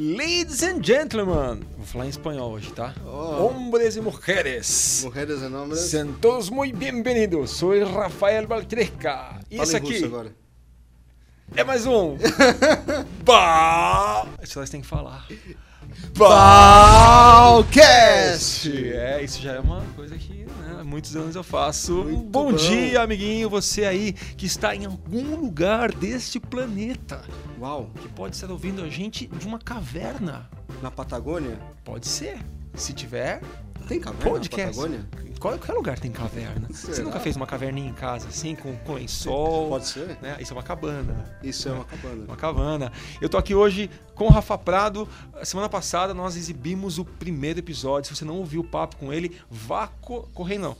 Ladies and gentlemen, vou falar em espanhol hoje, tá? Oh. Hombres e mulheres. Mulheres e hombres. Sejam todos muito bem-vindos. Sou Rafael Baltresca. E esse aqui agora é mais um. Vocês têm que falar. BalCast! É, isso já é uma coisa que, né, há muitos anos eu faço. Muito bom dia, amiguinho, você aí que está em algum lugar deste planeta. Uau! Que pode estar ouvindo a gente de uma caverna. Na Patagônia? Pode ser. Se tiver, tem caverna podcast. Na Patagônia? Qualquer lugar tem caverna. Será? Você nunca fez uma caverninha em casa, assim, com lençol? Pode ser. Né? Isso é uma cabana. Isso é uma cabana. Uma cabana. Eu tô aqui hoje com o Rafa Prado. Semana passada nós exibimos o primeiro episódio. Se você não ouviu o papo com ele, vá correndo, não.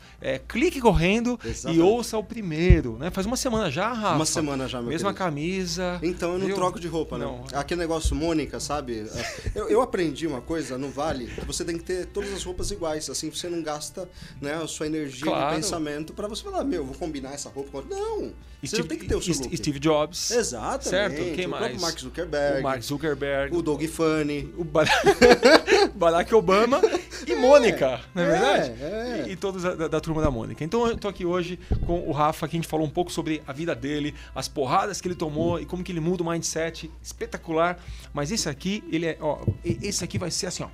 Clique correndo. Exatamente. E ouça o primeiro. Né? Faz uma semana já, Rafa? Uma semana já, meu Mesma querido. Camisa. Então eu não troco de roupa, né? Não. Aquele negócio Mônica, sabe? Eu aprendi uma coisa no Vale, que você tem que ter todas as roupas iguais, assim você não gasta... Né? A sua energia, claro, e pensamento para você falar, meu, vou combinar essa roupa com... Não! Você não tem que ter o seu look. Steve Jobs. Exatamente. Certo? Quem mais? O Mark Zuckerberg. O Mark Zuckerberg. O Doug Funny. O Barack Obama e Mônica, não é verdade? E todos da turma da Mônica. Então eu tô aqui hoje com o Rafa, que a gente falou um pouco sobre a vida dele, as porradas que ele tomou e como que ele muda o mindset. Espetacular. Mas esse aqui, ele é... Ó, esse aqui vai ser assim, ó.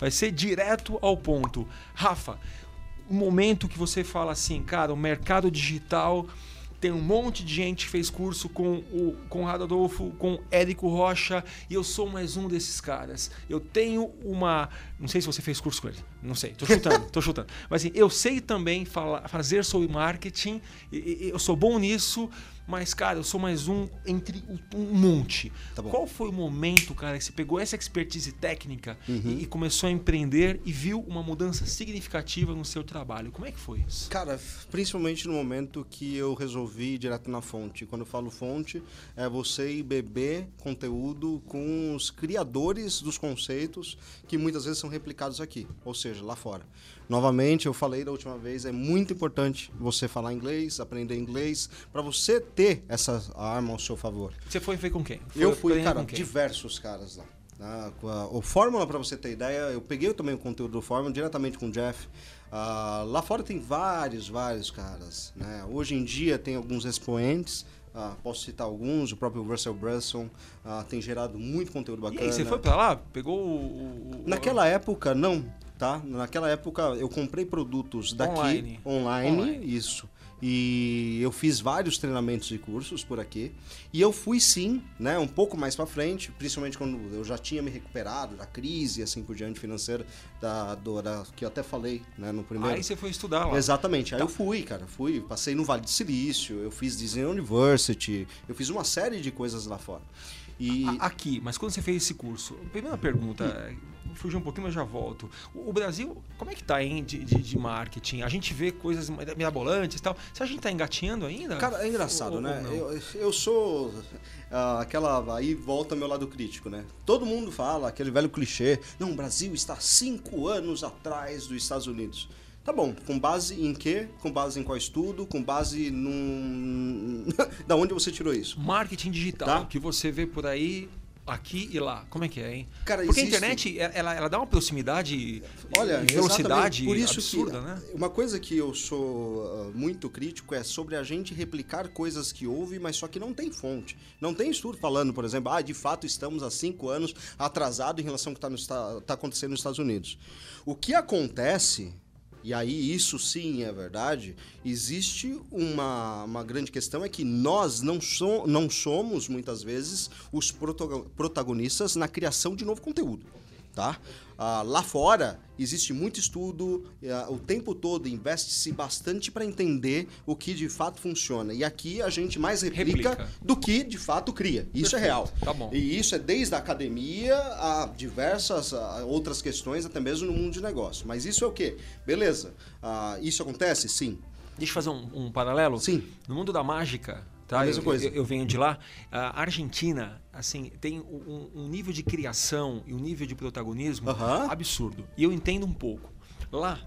Vai ser direto ao ponto. Rafa, o momento que você fala assim, cara, o mercado digital tem um monte de gente que fez curso com o Conrado Adolpho, com o Érico Rocha, e eu sou mais um desses caras. Eu tenho uma... Não sei se você fez curso com ele, não sei, tô chutando. Mas assim, eu sei também fazer sobre marketing, eu sou bom nisso, mas, cara, eu sou mais um entre um monte. Tá bom. Qual foi o momento, cara, que você pegou essa expertise técnica e começou a empreender e viu uma mudança significativa no seu trabalho? Como é que foi isso? Cara, principalmente no momento que eu resolvi ir direto na fonte. Quando eu falo fonte, é você ir beber conteúdo com os criadores dos conceitos que muitas vezes são replicados aqui, ou seja, lá fora. Novamente, eu falei da última vez, é muito importante você falar inglês, aprender inglês, para você ter essa arma ao seu favor. Você foi com quem? Eu fui, cara, diversos caras lá. O Fórmula, para você ter ideia, eu peguei também o conteúdo do Fórmula diretamente com o Jeff. Lá fora tem vários caras. Né? Hoje em dia tem alguns expoentes. Posso citar alguns, o próprio Russell Brunson tem gerado muito conteúdo bacana. E aí, você foi para lá? Pegou o... Naquela época, não. Tá? Naquela época eu comprei produtos daqui, online. Isso. E eu fiz vários treinamentos e cursos por aqui. E eu fui sim, né, um pouco mais pra frente, principalmente quando eu já tinha me recuperado da crise, assim por diante, financeira, que eu até falei, né, no primeiro. Aí você foi estudar lá. Exatamente. Tá. Aí eu fui, cara. Passei no Vale do Silício, eu fiz Disney University, eu fiz uma série de coisas lá fora. E... Aqui, mas quando você fez esse curso, primeira pergunta... Fugir um pouquinho, mas já volto. O Brasil, como é que tá, hein, de marketing? A gente vê coisas mirabolantes e tal. Será que a gente tá engatinhando ainda? Cara, é engraçado, né? Eu sou aquela... Aí volta meu lado crítico, né? Todo mundo fala aquele velho clichê. Não, o Brasil está 5 anos atrás dos Estados Unidos. Tá bom, com base em quê? Com base em qual estudo? Com base num... Da onde você tirou isso? Marketing digital, tá? Que você vê por aí... Aqui e lá. Como é que é, hein? Cara, porque existe... a internet, ela dá uma proximidade, olha, e velocidade por isso absurda, que, né? Uma coisa que eu sou muito crítico é sobre a gente replicar coisas que houve, mas só que não tem fonte. Não tem estudo falando, por exemplo, de fato estamos há 5 anos atrasados em relação ao que está acontecendo nos Estados Unidos. O que acontece... E aí, isso sim é verdade. Existe uma grande questão, é que nós não somos, muitas vezes, os protagonistas na criação de novo conteúdo. Tá? Lá fora, existe muito estudo, o tempo todo investe-se bastante para entender o que de fato funciona. E aqui a gente mais replica do que de fato cria. Isso é real. Tá bom. E isso é desde a academia a diversas outras questões, até mesmo no mundo de negócio. Mas isso é o quê? Beleza. Isso acontece? Sim. Deixa eu fazer um paralelo? Sim. No mundo da mágica... Tá, eu venho de lá. A Argentina, assim, tem um nível de criação e um nível de protagonismo absurdo. E eu entendo um pouco. Lá,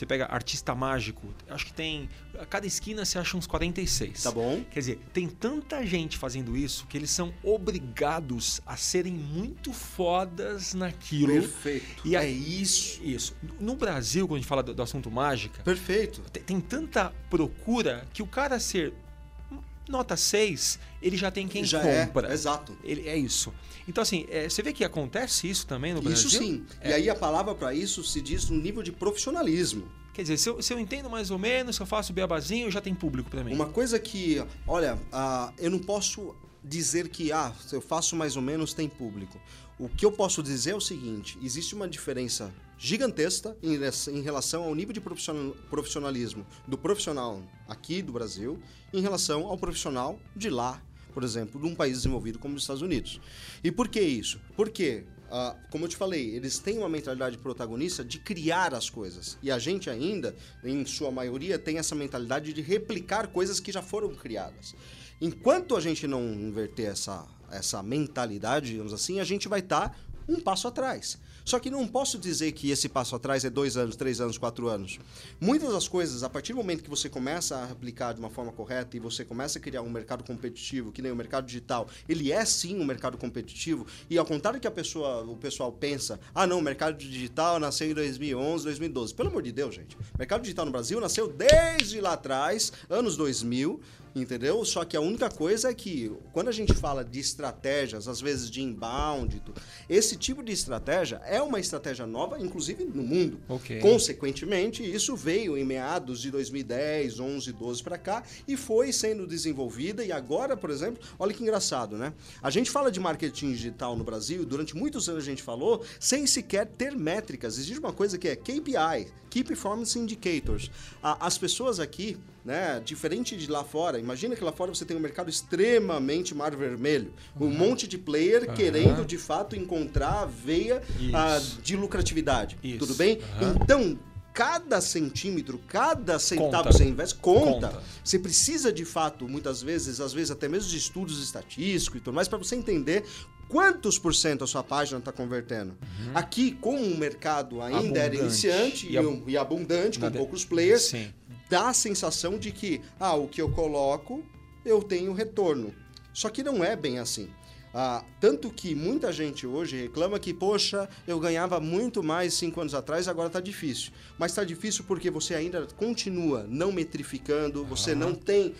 você pega artista mágico, acho que tem... A cada esquina você acha uns 46. Tá bom. Quer dizer, tem tanta gente fazendo isso que eles são obrigados a serem muito fodas naquilo. Perfeito. E é isso. Isso. No Brasil, quando a gente fala do assunto mágica... Perfeito. Tem tanta procura que o cara ser... Nota 6, ele já tem quem já compra. Exato. Ele, é isso. Então, assim, você vê que acontece isso também no Brasil? Isso sim. É. E aí a palavra para isso se diz um nível de profissionalismo. Quer dizer, se eu entendo mais ou menos, se eu faço beabazinho, já tem público para mim. Uma coisa que, olha, eu não posso dizer que, se eu faço mais ou menos, tem público. O que eu posso dizer é o seguinte, existe uma diferença gigantesca em relação ao nível de profissionalismo do profissional aqui do Brasil em relação ao profissional de lá, por exemplo, de um país desenvolvido como os Estados Unidos. E por que isso? Porque, como eu te falei, eles têm uma mentalidade protagonista de criar as coisas. E a gente ainda, em sua maioria, tem essa mentalidade de replicar coisas que já foram criadas. Enquanto a gente não inverter essa mentalidade, digamos assim, a gente vai estar um passo atrás. Só que não posso dizer que esse passo atrás é 2 anos, 3 anos, 4 anos. Muitas das coisas, a partir do momento que você começa a replicar de uma forma correta e você começa a criar um mercado competitivo, que nem o mercado digital, ele é sim um mercado competitivo, e ao contrário que o pessoal pensa, não, o mercado digital nasceu em 2011, 2012. Pelo amor de Deus, gente. O mercado digital no Brasil nasceu desde lá atrás, anos 2000, entendeu? Só que a única coisa é que, quando a gente fala de estratégias, às vezes de inbound, esse tipo de estratégia é uma estratégia nova, inclusive no mundo. Okay. Consequentemente, isso veio em meados de 2010, 11, 12 para cá e foi sendo desenvolvida. E agora, por exemplo, olha que engraçado, né? A gente fala de marketing digital no Brasil, durante muitos anos a gente falou, sem sequer ter métricas. Existe uma coisa que é KPI, Key Performance Indicators. As pessoas aqui, né, diferente de lá fora, imagina que lá fora você tem um mercado extremamente mar vermelho, um monte de player querendo de fato encontrar a veia de lucratividade, tudo bem? Então, cada centímetro, cada centavo que você investe, conta. Você precisa de fato, muitas vezes, às vezes até mesmo de estudos estatísticos e tudo mais, para você entender quantos por cento a sua página está convertendo. Aqui, com o mercado ainda era iniciante e abundante, com poucos players, dá a sensação de que, o que eu coloco, eu tenho retorno. Só que não é bem assim. Tanto que muita gente hoje reclama que, poxa, eu ganhava muito mais 5 anos atrás, agora está difícil. Mas está difícil porque você ainda continua não metrificando, você não tem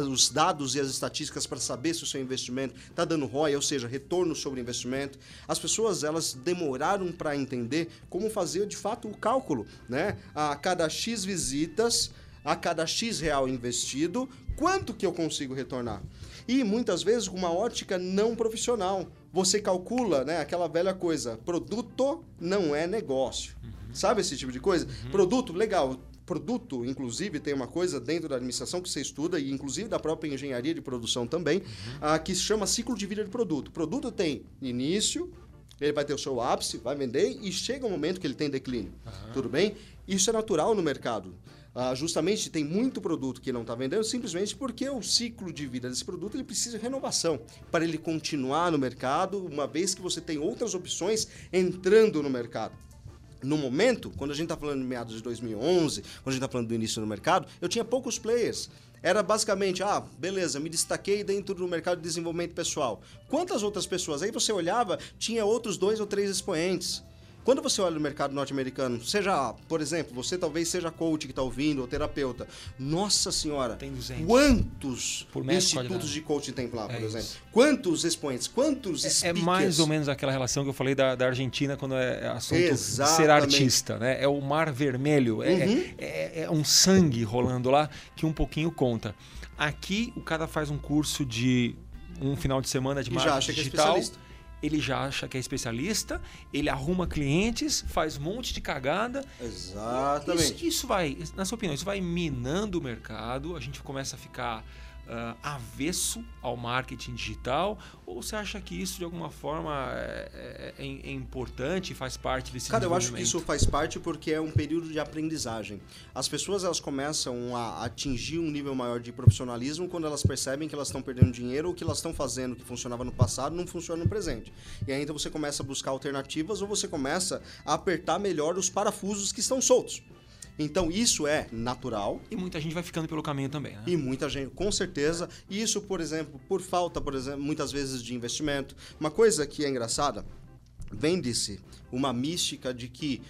os dados e as estatísticas para saber se o seu investimento está dando ROI, ou seja, retorno sobre investimento. As pessoas, elas demoraram para entender como fazer de fato o cálculo, né? A cada X visitas, a cada X real investido, quanto que eu consigo retornar? E muitas vezes com uma ótica não profissional. Você calcula, né, aquela velha coisa, produto não é negócio. Sabe esse tipo de coisa? Produto, legal. Produto, inclusive, tem uma coisa dentro da administração que você estuda, e inclusive da própria engenharia de produção também, que se chama ciclo de vida de produto. Produto tem início, ele vai ter o seu ápice, vai vender e chega um momento que ele tem declínio. Tudo bem? Isso é natural no mercado. Justamente tem muito produto que não está vendendo simplesmente porque o ciclo de vida desse produto ele precisa de renovação para ele continuar no mercado, uma vez que você tem outras opções entrando no mercado. No momento, quando a gente está falando de meados de 2011, quando a gente está falando do início do mercado, eu tinha poucos players. Era basicamente, beleza, me destaquei dentro do mercado de desenvolvimento pessoal. Quantas outras pessoas? Aí você olhava, tinha outros 2 ou 3 expoentes. Quando você olha no mercado norte-americano, seja, por exemplo, você talvez seja coach que está ouvindo, ou terapeuta. Nossa senhora, tem 200. Quantos institutos de coaching tem lá, por exemplo? Isso. Quantos expoentes, quantos speakers? É mais ou menos aquela relação que eu falei da Argentina quando é assunto de ser artista, né? É o mar vermelho, é um sangue rolando lá que um pouquinho conta. Aqui o cara faz um curso de um final de semana de marketing digital. Ele já acha que é especialista, ele arruma clientes, faz um monte de cagada. Exatamente. Isso vai, na sua opinião, isso vai minando o mercado, a gente começa a ficar avesso ao marketing digital, ou você acha que isso de alguma forma é importante, faz parte desse desenvolvimento? Cara, eu acho que isso faz parte porque é um período de aprendizagem. As pessoas elas começam a atingir um nível maior de profissionalismo quando elas percebem que elas estão perdendo dinheiro ou que elas estão fazendo o que funcionava no passado não funciona no presente. E aí então você começa a buscar alternativas ou você começa a apertar melhor os parafusos que estão soltos. Então, isso é natural. E muita gente vai ficando pelo caminho também, né? E muita gente, com certeza. E isso, por exemplo, por falta, por exemplo, muitas vezes de investimento. Uma coisa que é engraçada... Vende-se uma mística de que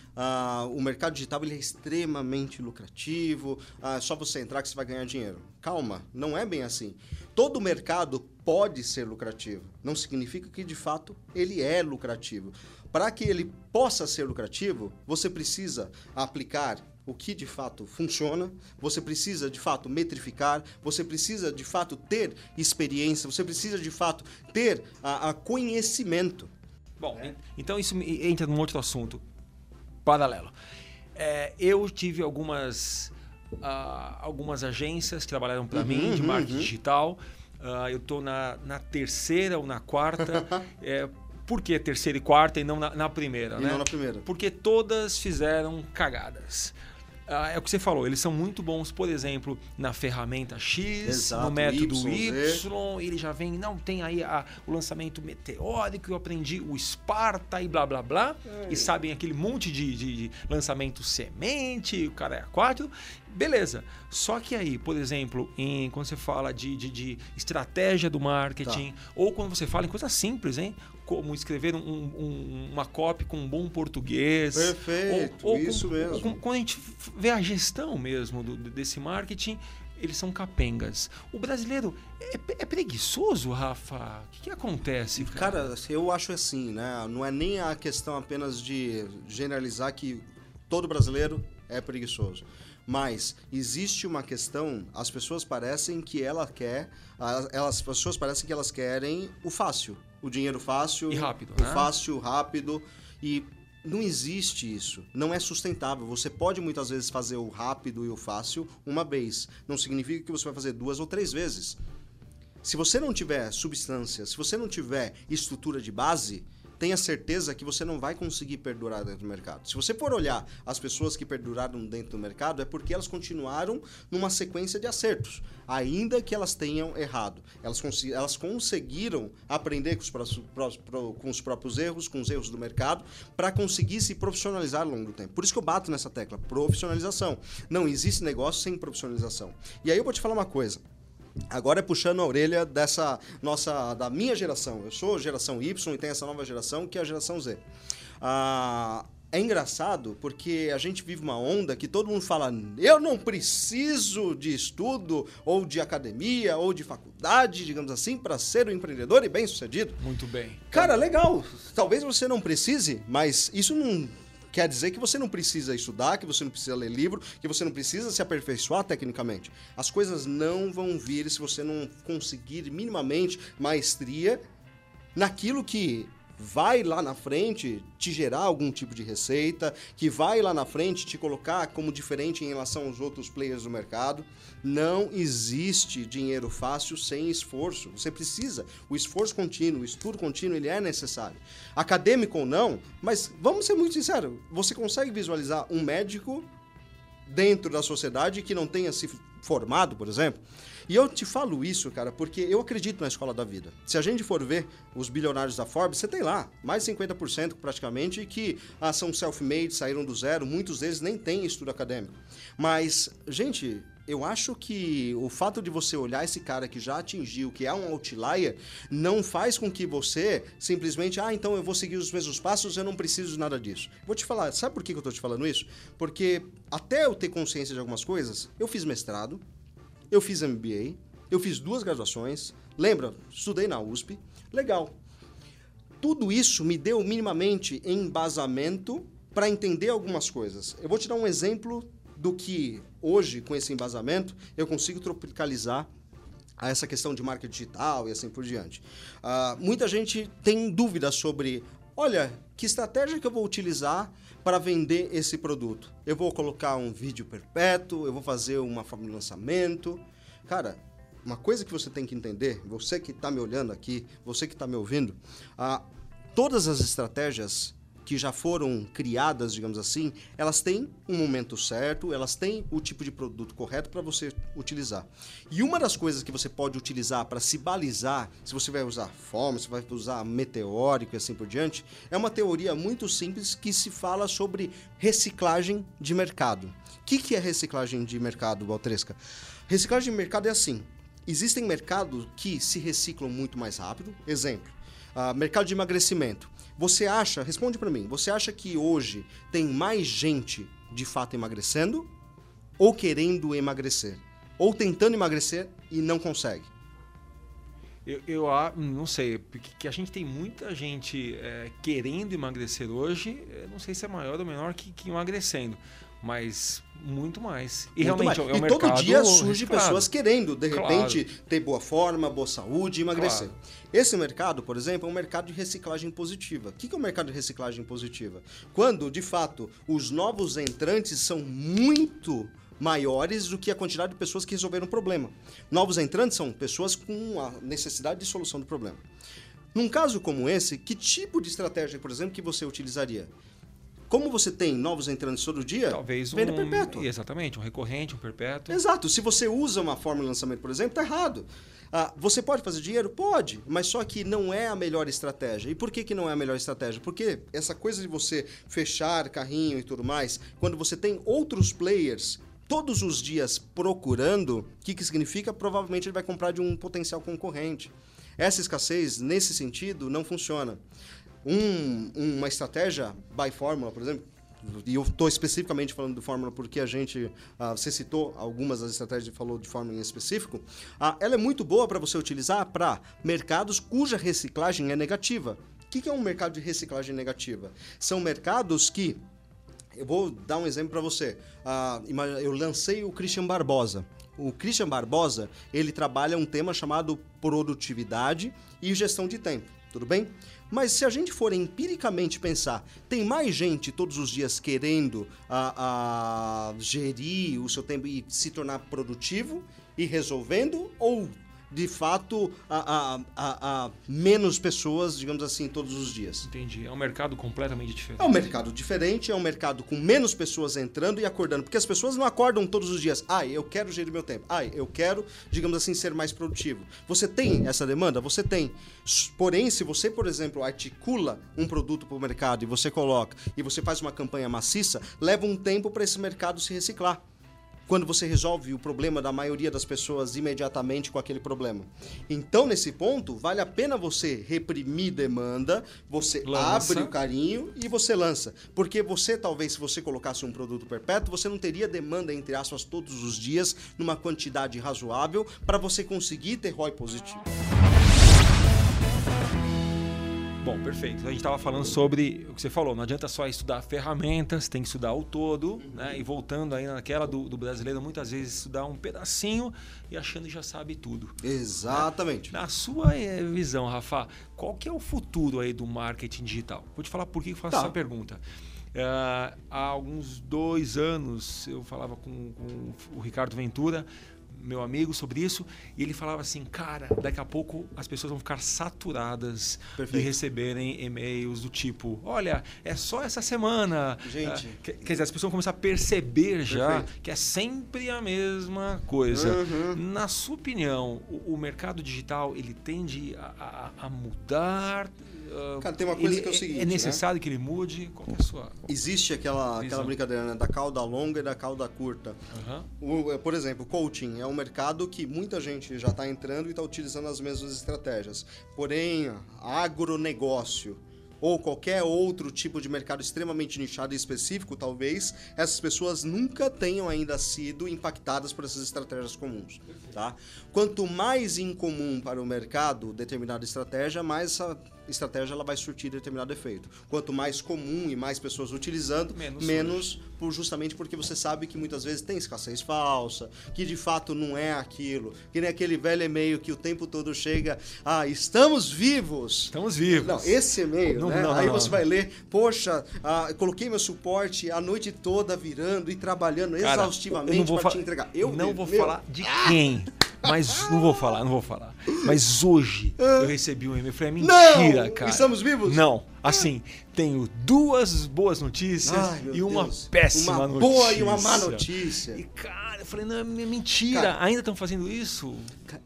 o mercado digital ele é extremamente lucrativo, é só você entrar que você vai ganhar dinheiro. Calma, não é bem assim. Todo mercado pode ser lucrativo, não significa que de fato ele é lucrativo. Para que ele possa ser lucrativo, você precisa aplicar o que de fato funciona, você precisa de fato metrificar, você precisa de fato ter experiência, você precisa de fato ter conhecimento. Bom, então isso entra num outro assunto paralelo. Eu tive algumas agências que trabalharam para mim de marketing digital. Eu estou na terceira ou na quarta. Por que terceira e quarta e não na primeira? E né? Não na primeira. Porque todas fizeram cagadas. É o que você falou, eles são muito bons, por exemplo, na ferramenta X, exato, no método Y, ele já vem, não, tem aí o lançamento meteórico, eu aprendi o Esparta e blá, blá, blá, e sabem aquele monte de lançamento semente, o cara é aquático, beleza. Só que aí, por exemplo, quando você fala de estratégia do marketing, tá, ou quando você fala em coisas simples, hein? Como escrever uma copy com um bom português. Perfeito, ou isso mesmo. Quando a gente vê a gestão mesmo desse marketing, eles são capengas. O brasileiro é preguiçoso, Rafa? O que acontece, cara? Cara, eu acho assim, né? Não é nem a questão apenas de generalizar que todo brasileiro é preguiçoso. Mas existe uma questão, as pessoas parecem que elas querem o fácil, o dinheiro fácil, e rápido, o fácil, rápido, e não existe isso, não é sustentável. Você pode muitas vezes fazer o rápido e o fácil uma vez, não significa que você vai fazer 2 ou 3 vezes. Se você não tiver substância, se você não tiver estrutura de base, tenha certeza que você não vai conseguir perdurar dentro do mercado. Se você for olhar as pessoas que perduraram dentro do mercado, é porque elas continuaram numa sequência de acertos, ainda que elas tenham errado. Elas conseguiram aprender com os próprios erros, com os erros do mercado, para conseguir se profissionalizar ao longo do tempo. Por isso que eu bato nessa tecla, profissionalização. Não existe negócio sem profissionalização. E aí eu vou te falar uma coisa. Agora é puxando a orelha da minha geração. Eu sou geração Y e tem essa nova geração que é a geração Z. É engraçado porque a gente vive uma onda que todo mundo fala, eu não preciso de estudo ou de academia ou de faculdade, digamos assim, para ser um empreendedor e bem-sucedido. Muito bem. Cara, legal. Talvez você não precise, mas isso não... Quer dizer que você não precisa estudar, que você não precisa ler livro, que você não precisa se aperfeiçoar tecnicamente. As coisas não vão vir se você não conseguir minimamente maestria naquilo que vai lá na frente te gerar algum tipo de receita, que vai lá na frente te colocar como diferente em relação aos outros players do mercado. Não existe dinheiro fácil sem esforço. Você precisa. O esforço contínuo, o estudo contínuo, ele é necessário. Acadêmico ou não, mas vamos ser muito sinceros, você consegue visualizar um médico dentro da sociedade que não tenha se formado, por exemplo? E eu te falo isso, cara, porque eu acredito na escola da vida. Se a gente for ver os bilionários da Forbes, você tem lá mais de 50% praticamente que são self-made, saíram do zero, muitos deles nem têm estudo acadêmico. Mas, gente, eu acho que o fato de você olhar esse cara que já atingiu, que é um outlier, não faz com que você simplesmente, então eu vou seguir os mesmos passos, eu não preciso de nada disso. Vou te falar, sabe por que eu tô te falando isso? Porque até eu ter consciência de algumas coisas, eu fiz mestrado, eu fiz MBA, eu fiz 2 graduações, lembra? Estudei na USP, legal. Tudo isso me deu minimamente embasamento para entender algumas coisas. Eu vou te dar um exemplo do que hoje, com esse embasamento, eu consigo tropicalizar a essa questão de marca digital e assim por diante. Muita gente tem dúvidas sobre, olha, que estratégia que eu vou utilizar para vender esse produto? Eu vou colocar um vídeo perpétuo, eu vou fazer uma forma de lançamento. Cara, uma coisa que você tem que entender, você que está me olhando aqui, você que está me ouvindo, todas as estratégias que já foram criadas, digamos assim, elas têm um momento certo, elas têm o tipo de produto correto para você utilizar. E uma das coisas que você pode utilizar para se balizar, se você vai usar fórmula, se vai usar meteórico e assim por diante, é uma teoria muito simples que se fala sobre reciclagem de mercado. O que é reciclagem de mercado, Baltresca? Reciclagem de mercado é assim, existem mercados que se reciclam muito mais rápido, exemplo, mercado de emagrecimento. Você acha, responde para mim, você acha que hoje tem mais gente de fato emagrecendo ou querendo emagrecer? Ou tentando emagrecer e não consegue? Eu não sei, porque a gente tem muita gente querendo emagrecer hoje, eu não sei se é maior ou menor que emagrecendo, mas muito mais. E muito realmente mais. É um mercado. E todo dia surge pessoas querendo, de repente, ter boa forma, boa saúde e emagrecer. Claro. Esse mercado, por exemplo, é um mercado de reciclagem positiva. O que é um mercado de reciclagem positiva? Quando, de fato, os novos entrantes são muito maiores do que a quantidade de pessoas que resolveram o problema. Novos entrantes são pessoas com a necessidade de solução do problema. Num caso como esse, que tipo de estratégia, por exemplo, que você utilizaria? Como você tem novos entrantes todo dia, talvez venda perpétua. Exatamente, um recorrente, um perpétuo. Exato. Se você usa uma fórmula de lançamento, por exemplo, está errado. Você pode fazer dinheiro? Pode, mas só que não é a melhor estratégia. E por que não é a melhor estratégia? Porque essa coisa de você fechar carrinho e tudo mais, quando você tem outros players todos os dias procurando, o que significa? Provavelmente ele vai comprar de um potencial concorrente. Essa escassez, nesse sentido, não funciona. Uma estratégia by fórmula, por exemplo, e eu estou especificamente falando de fórmula porque a gente, você citou algumas das estratégias e falou de fórmula em específico, ela é muito boa para você utilizar para mercados cuja reciclagem é negativa. O que é um mercado de reciclagem negativa? São mercados que, eu vou dar um exemplo para você, eu lancei o Christian Barbosa. O Christian Barbosa, ele trabalha um tema chamado produtividade e gestão de tempo, tudo bem? Mas se a gente for empiricamente pensar, tem mais gente todos os dias querendo gerir o seu tempo e se tornar produtivo e resolvendo, ou de fato menos pessoas, digamos assim, todos os dias? Entendi. É um mercado completamente diferente. É um mercado diferente, é um mercado com menos pessoas entrando e acordando, porque as pessoas não acordam todos os dias. Eu quero gerir meu tempo. Eu quero, digamos assim, ser mais produtivo. Você tem essa demanda? Você tem. Porém, se você, por exemplo, articula um produto para o mercado e você coloca, e você faz uma campanha maciça, leva um tempo para esse mercado se reciclar. Quando você resolve o problema da maioria das pessoas imediatamente com aquele problema. Então, nesse ponto, vale a pena você reprimir demanda, você abre o carrinho e você lança. Porque você, talvez, se você colocasse um produto perpétuo, você não teria demanda, entre aspas, todos os dias, numa quantidade razoável, para você conseguir ter ROI positivo. Bom, perfeito. A gente estava falando sobre o que você falou, não adianta só estudar ferramentas, tem que estudar o todo, né? E voltando aí naquela do brasileiro, muitas vezes estudar um pedacinho e achando que já sabe tudo. Exatamente. Né? Na sua visão, Rafa, qual que é o futuro aí do marketing digital? Vou te falar por que eu faço essa pergunta. Há alguns 2 anos eu falava com o Ricardo Ventura, meu amigo, sobre isso, e ele falava assim, cara, daqui a pouco as pessoas vão ficar saturadas de receberem e-mails do tipo, olha, é só essa semana. Gente. Quer dizer, as pessoas vão começar a perceber já que é sempre a mesma coisa. Uhum. Na sua opinião, o mercado digital, ele tende a mudar? Cara, tem uma coisa que é o seguinte, é necessário, né? Que ele mude? Qual é a sua? Existe aquela brincadeira, né? Da cauda longa e da cauda curta. Uhum. Por exemplo, coaching é um mercado que muita gente já está entrando e está utilizando as mesmas estratégias. Porém, agronegócio ou qualquer outro tipo de mercado extremamente nichado e específico, talvez, essas pessoas nunca tenham ainda sido impactadas por essas estratégias comuns. Tá? Quanto mais incomum para o mercado determinada estratégia, mais essa estratégia ela vai surtir determinado efeito. Quanto mais comum e mais pessoas utilizando, menos justamente porque você sabe que muitas vezes tem escassez falsa, que de fato não é aquilo, que nem aquele velho e-mail que o tempo todo chega, estamos vivos! Estamos vivos! Não, esse e-mail, não, né? Não, aí você vai ler, poxa, coloquei meu suporte a noite toda virando e trabalhando, cara, exaustivamente para te entregar. Eu não vou falar de quem... Mas não vou falar. Mas hoje eu recebi um e-mail. Eu falei, mentira, não, cara. Estamos vivos? Não. Assim, tenho duas boas notícias e uma péssima notícia. Uma boa e uma má notícia. E, cara, eu falei, não, é mentira. Cara, ainda estão fazendo isso?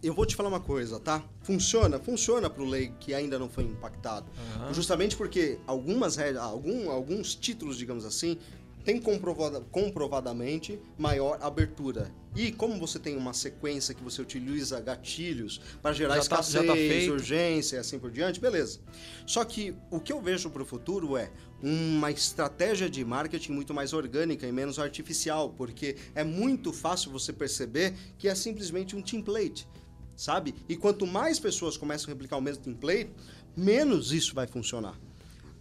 Eu vou te falar uma coisa, tá? Funciona pro leigo que ainda não foi impactado. Uhum. Justamente porque alguns títulos, digamos assim, tem comprovadamente maior abertura. E como você tem uma sequência que você utiliza gatilhos para gerar escassez, urgência e assim por diante, beleza. Só que o que eu vejo para o futuro é uma estratégia de marketing muito mais orgânica e menos artificial, porque é muito fácil você perceber que é simplesmente um template, sabe? E quanto mais pessoas começam a replicar o mesmo template, menos isso vai funcionar.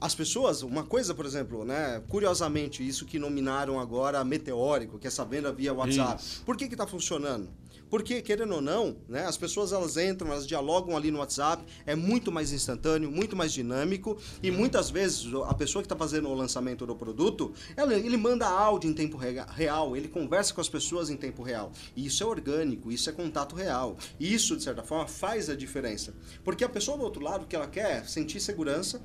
As pessoas, uma coisa, por exemplo, né? Curiosamente, isso que nominaram agora meteórico, que é essa venda via WhatsApp. Isso. Por que está funcionando? Porque, querendo ou não, né, as pessoas elas entram, elas dialogam ali no WhatsApp, é muito mais instantâneo, muito mais dinâmico e muitas vezes a pessoa que está fazendo o lançamento do produto, ele manda áudio em tempo real, ele conversa com as pessoas em tempo real. E isso é orgânico, isso é contato real. E isso, de certa forma, faz a diferença. Porque a pessoa do outro lado, o que ela quer é sentir segurança,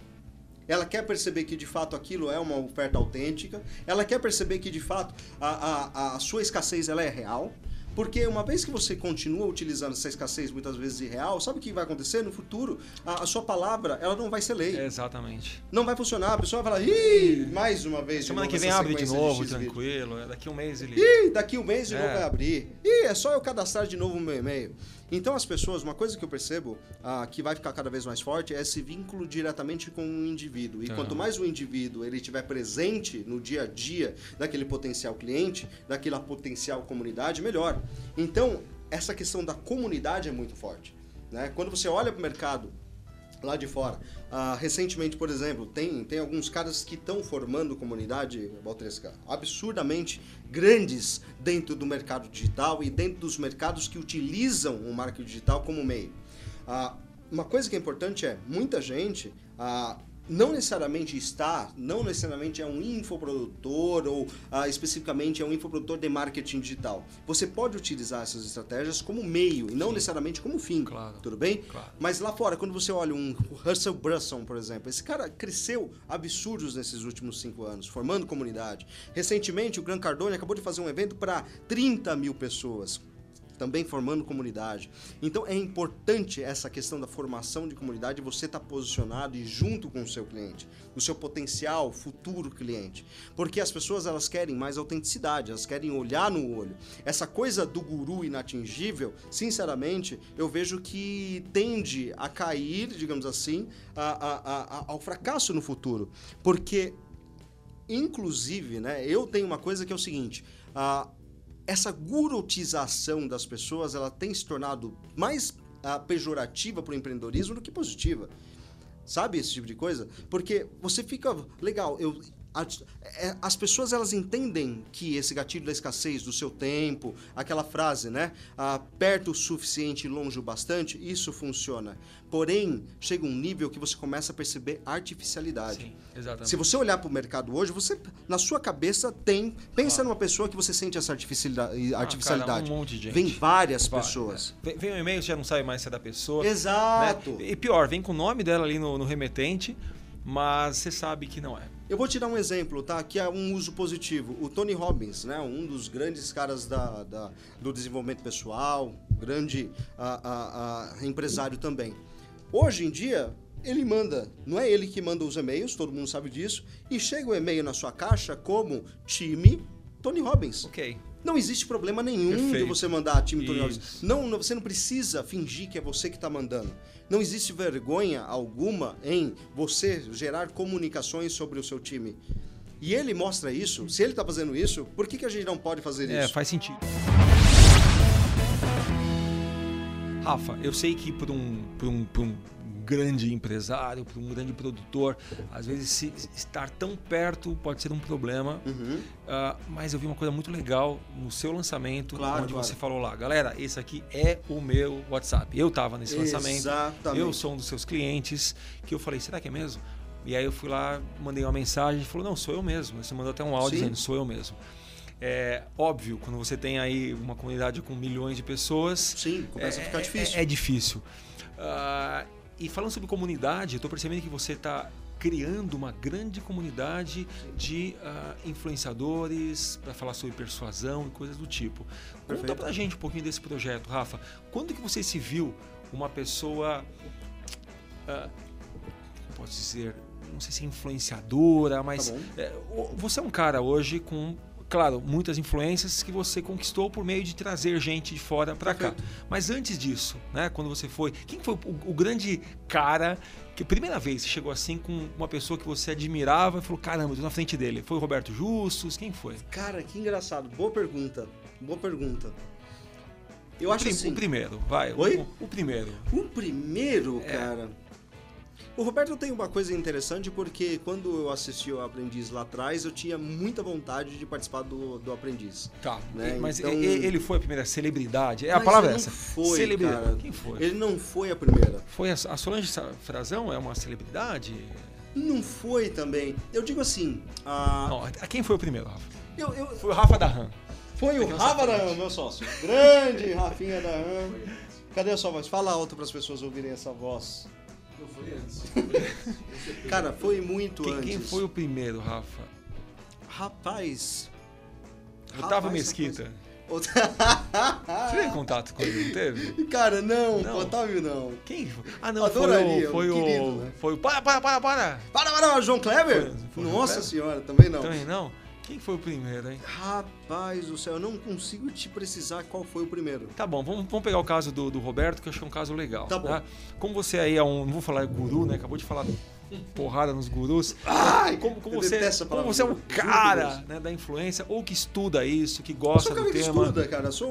ela quer perceber que, de fato, aquilo é uma oferta autêntica. Ela quer perceber que, de fato, a sua escassez ela é real. Porque uma vez que você continua utilizando essa escassez, muitas vezes irreal, sabe o que vai acontecer? No futuro, a sua palavra ela não vai ser lei. É, exatamente. Não vai funcionar. A pessoa vai falar, ih, mais uma vez. Semana que vem abre de novo, tranquilo. Daqui um mês ele... Ih, daqui um mês de novo vai abrir. Ih, é só eu cadastrar de novo o meu e-mail. Então as pessoas, uma coisa que eu percebo que vai ficar cada vez mais forte é esse vínculo diretamente com o indivíduo. E quanto mais o indivíduo ele estiver presente no dia a dia daquele potencial cliente, daquela potencial comunidade, melhor. Então essa questão da comunidade é muito forte, né? Quando você olha para o mercado lá de fora, recentemente, por exemplo, tem alguns caras que estão formando comunidade, Baltresca, absurdamente grandes dentro do mercado digital e dentro dos mercados que utilizam o marketing digital como meio. Uma coisa que é importante é, muita gente não necessariamente é um infoprodutor ou especificamente é um infoprodutor de marketing digital. Você pode utilizar essas estratégias como meio e não necessariamente como fim, claro. Tudo bem? Claro. Mas lá fora, quando você olha um Russell Brunson, por exemplo, esse cara cresceu absurdos nesses últimos 5 anos, formando comunidade. Recentemente, o Grant Cardone acabou de fazer um evento para 30 mil pessoas. Também formando comunidade. Então é importante essa questão da formação de comunidade, você estar posicionado e junto com o seu cliente, o seu potencial futuro cliente. Porque as pessoas elas querem mais autenticidade, elas querem olhar no olho. Essa coisa do guru inatingível, sinceramente, eu vejo que tende a cair, digamos assim, ao fracasso no futuro. Porque, inclusive, né, eu tenho uma coisa que é o seguinte... Essa gurotização das pessoas ela tem se tornado mais pejorativa para o empreendedorismo do que positiva. Sabe esse tipo de coisa? Porque você fica... Legal, as pessoas elas entendem que esse gatilho da escassez, do seu tempo, aquela frase, né? Perto o suficiente, longe o bastante, isso funciona. Porém, chega um nível que você começa a perceber artificialidade. Sim, exatamente. Se você olhar para o mercado hoje, você, na sua cabeça, pensa numa pessoa que você sente essa artificialidade. Cara, um monte de gente. Vem várias pessoas. É. Vem um e-mail, já não sabe mais se é da pessoa. Exato. Né? E pior, vem com o nome dela ali no remetente, mas você sabe que não é. Eu vou te dar um exemplo, tá? Que é um uso positivo. O Tony Robbins, né? Um dos grandes caras do desenvolvimento pessoal, grande empresário também. Hoje em dia, ele manda, não é ele que manda os e-mails, todo mundo sabe disso, e chega o e-mail na sua caixa como time Tony Robbins. Ok. Não existe problema nenhum de você mandar time Tony Robbins. Não, você não precisa fingir que é você que está mandando. Não existe vergonha alguma em você gerar comunicações sobre o seu time. E ele mostra isso. Se ele está fazendo isso, por que a gente não pode fazer isso? É, faz sentido. Rafa, eu sei que por um grande empresário, para um grande produtor, às vezes estar tão perto pode ser um problema, mas eu vi uma coisa muito legal no seu lançamento, onde você falou lá, galera, esse aqui é o meu WhatsApp, eu estava nesse lançamento, eu sou um dos seus clientes, que eu falei, será que é mesmo? E aí eu fui lá, mandei uma mensagem, falou, não, sou eu mesmo, você mandou até um áudio dizendo, sou eu mesmo. É óbvio, quando você tem aí uma comunidade com milhões de pessoas... Sim, começa a ficar difícil. É difícil. E falando sobre comunidade, estou percebendo que você está criando uma grande comunidade de influenciadores para falar sobre persuasão e coisas do tipo. Perfeito. Conta para a gente um pouquinho desse projeto, Rafa. Quando que você se viu uma pessoa... posso dizer, não sei se influenciadora, mas você é um cara hoje com, claro, muitas influências que você conquistou por meio de trazer gente de fora para cá. Mas antes disso, né, quando você foi, quem foi o grande cara que primeira vez você chegou assim com uma pessoa que você admirava e falou, caramba, eu tô na frente dele? Foi o Roberto Justus? Quem foi? Cara, que engraçado. Boa pergunta. Eu acho assim... O primeiro, vai. Oi? O primeiro. O primeiro, cara... O Roberto tem uma coisa interessante, porque quando eu assisti ao Aprendiz lá atrás, eu tinha muita vontade de participar do Aprendiz. Tá, né? Mas então, ele foi a primeira celebridade? É a palavra essa? Foi, celebridade. Cara, quem foi? Ele não foi a primeira. Foi a Solange Frazão é uma celebridade? Não foi também. Eu digo assim... Não, quem foi o primeiro, Rafa? Foi o Rafa Dahan. Foi o Rafa Dahan, meu sócio. Grande Rafinha Dahan. Cadê a sua voz? Fala alto para as pessoas ouvirem essa voz. Não foi antes. Cara, foi muito antes. Quem foi o primeiro, Rafa? Otávio Mesquita. Você teve contato com ele, não teve? Cara, não. Otávio não. Quem foi? Ah, não, adoraria, foi o... Para, João Kleber? Foi Nossa Kleber? Senhora, também não. Quem foi o primeiro, hein? Rapaz do céu, eu não consigo te precisar qual foi o primeiro. Tá bom, vamos pegar o caso do Roberto, que eu acho que é um caso legal. Tá bom. Tá? Como você aí é não vou falar guru, né? Acabou de falar porrada nos gurus. Ai, como você é um cara, né, da influência, ou que estuda isso, que gosta do tema. Eu sou um cara que estuda, cara. Eu sou